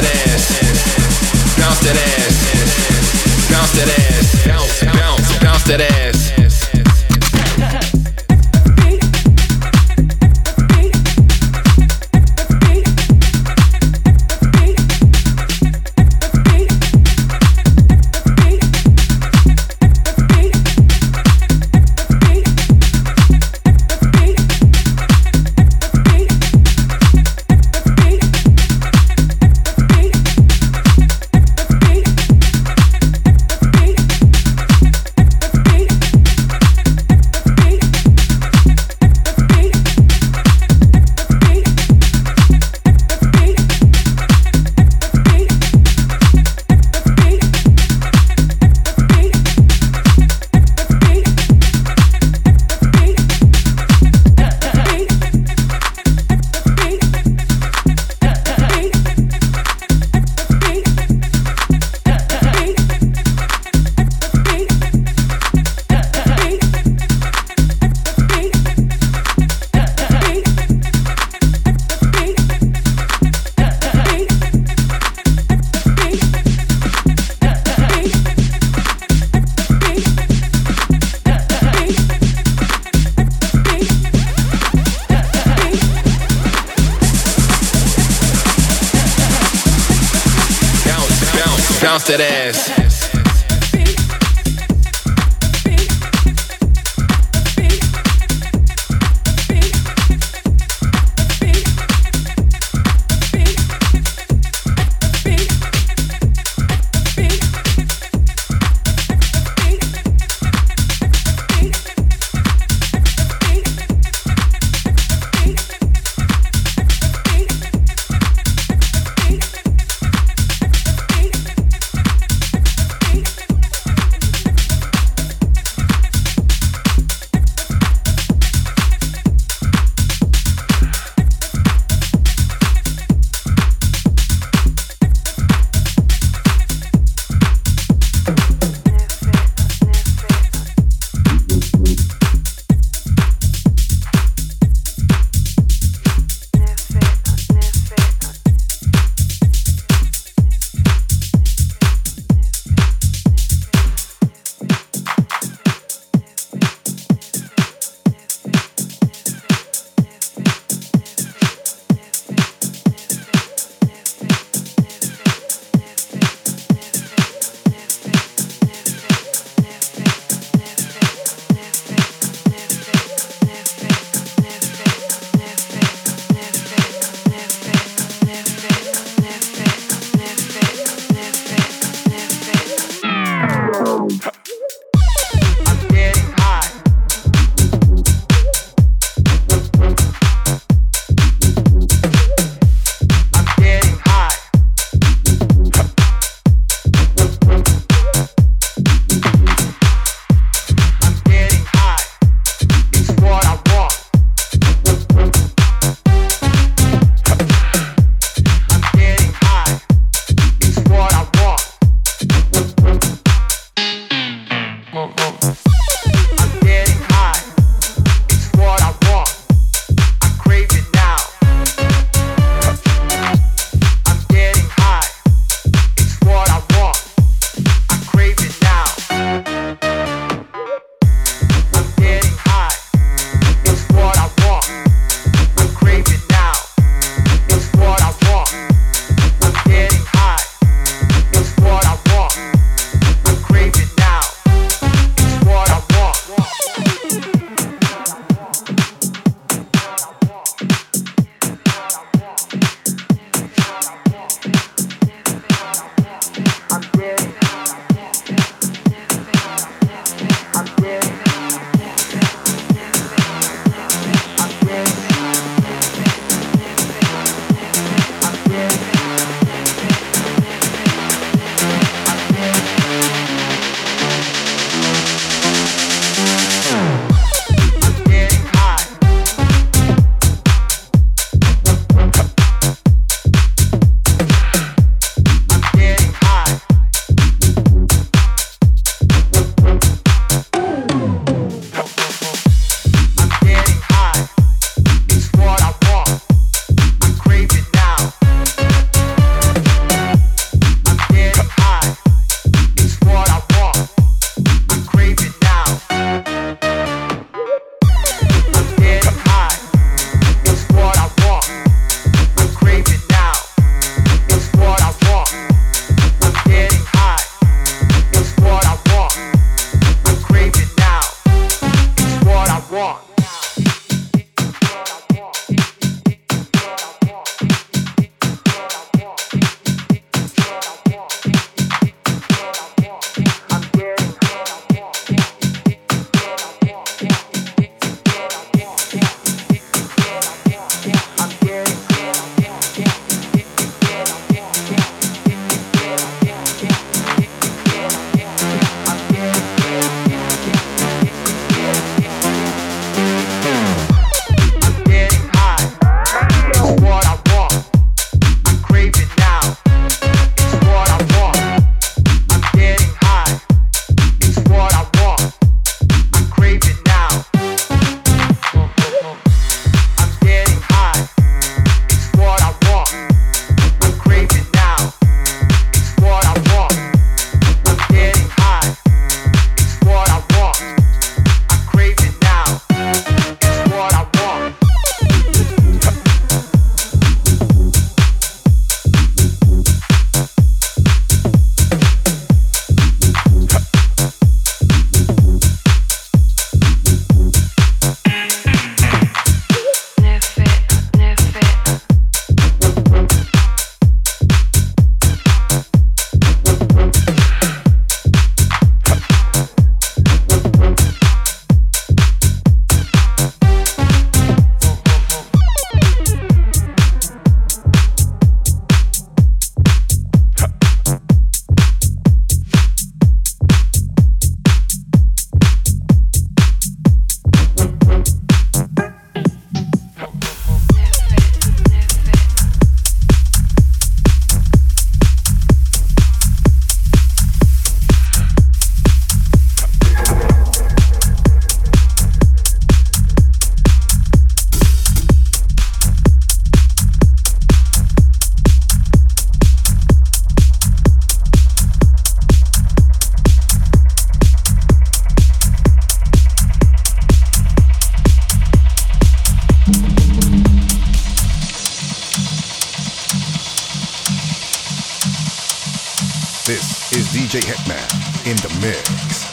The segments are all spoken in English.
that ass, bounce that ass, bounce that ass, bounce, bounce, bounce that ass. Bounce that ass. This is DJ Hitman in the mix.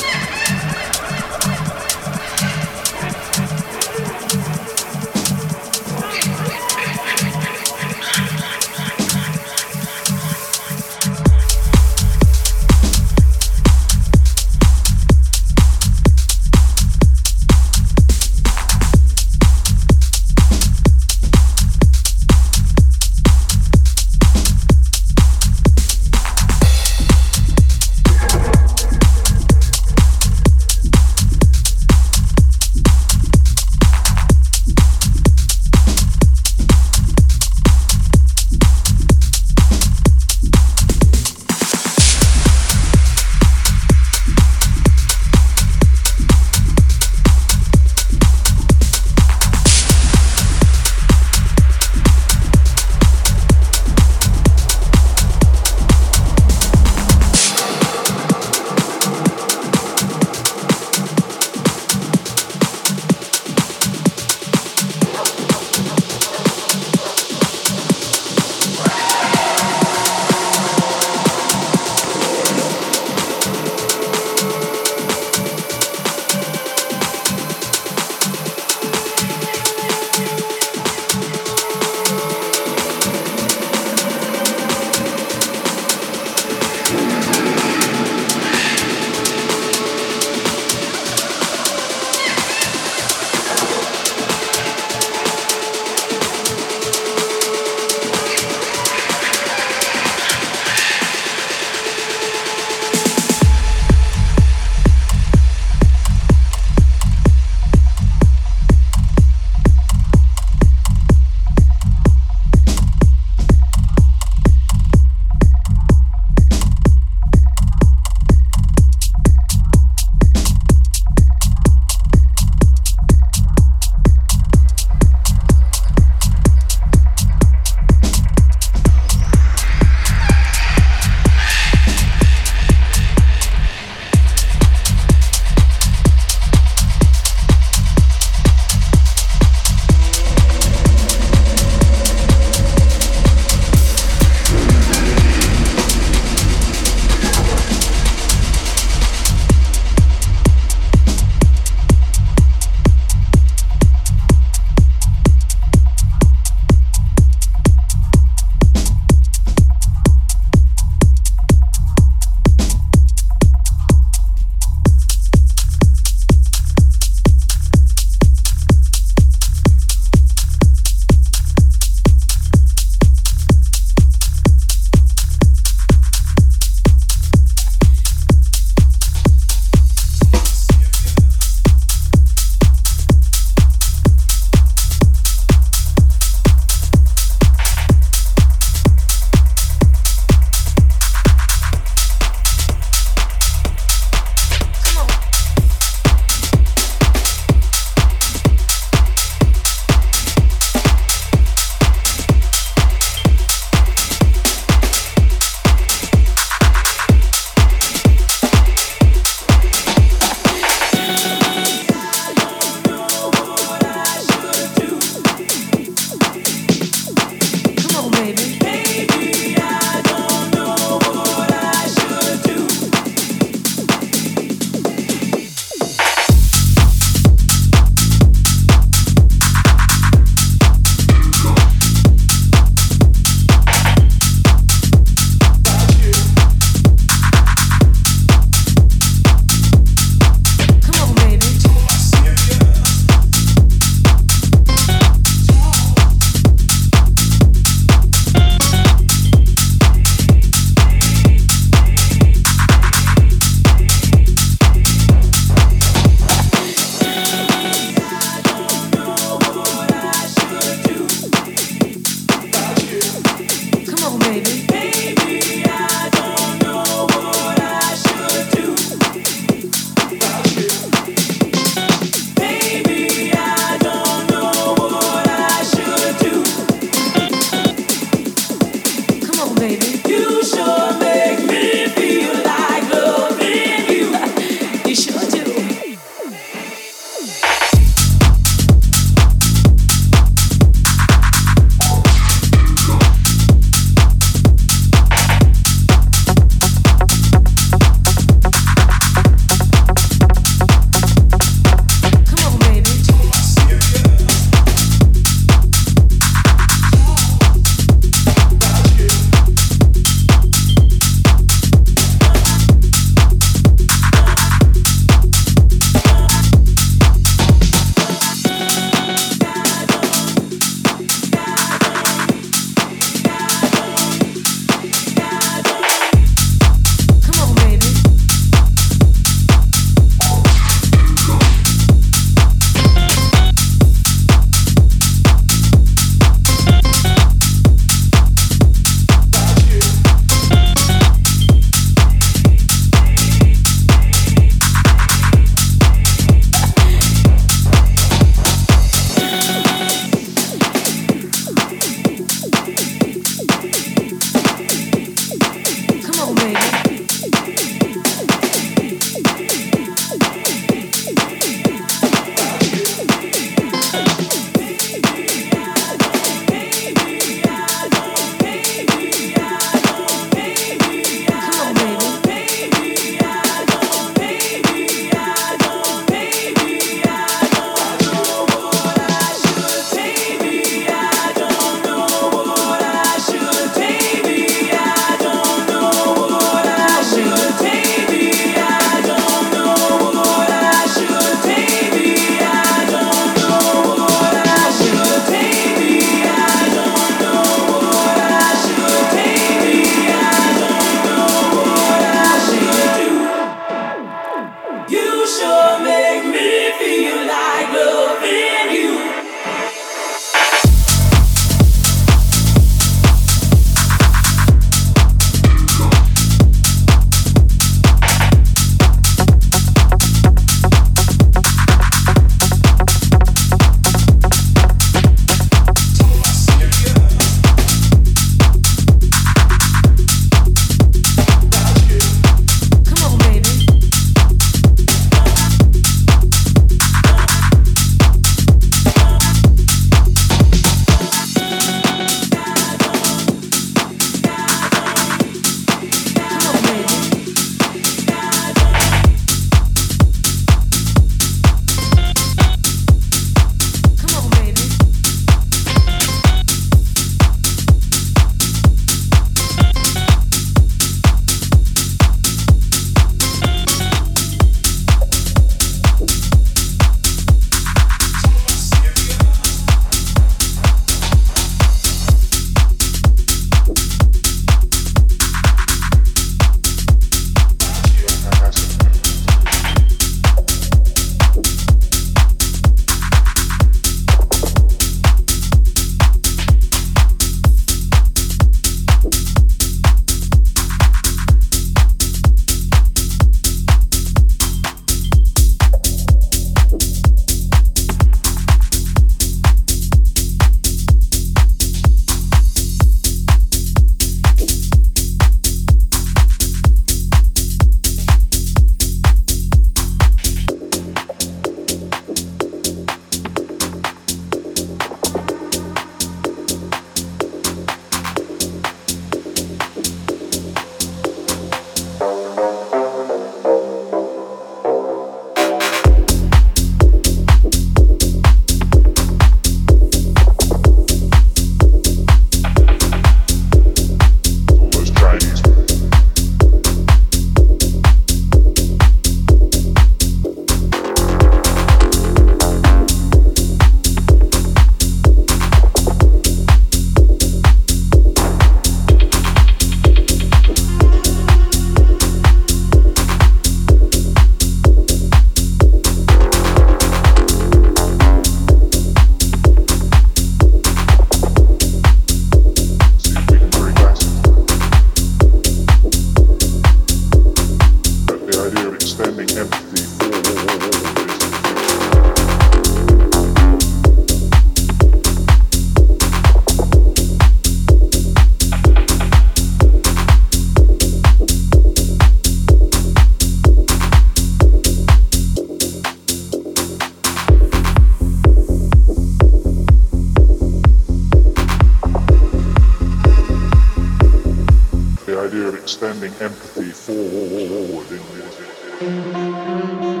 the idea of extending empathy forward in music.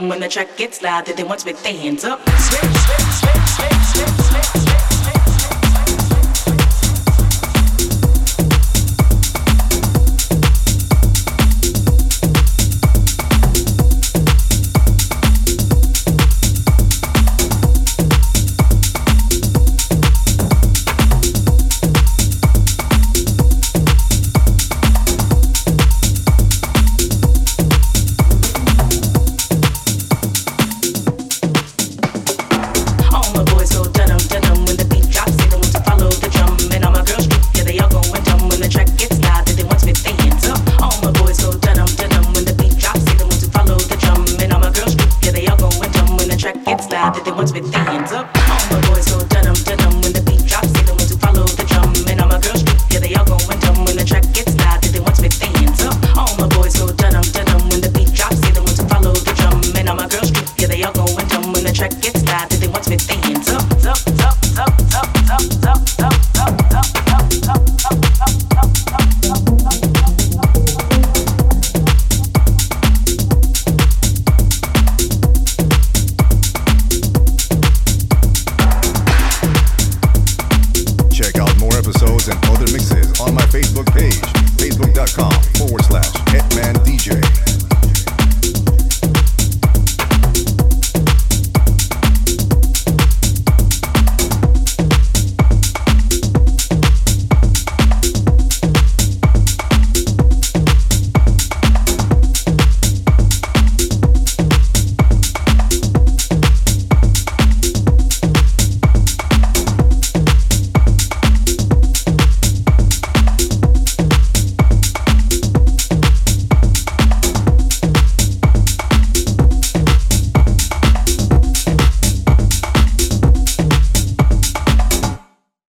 When the track gets loud, then once with their hands up, switch, switch, switch, switch, switch, switch.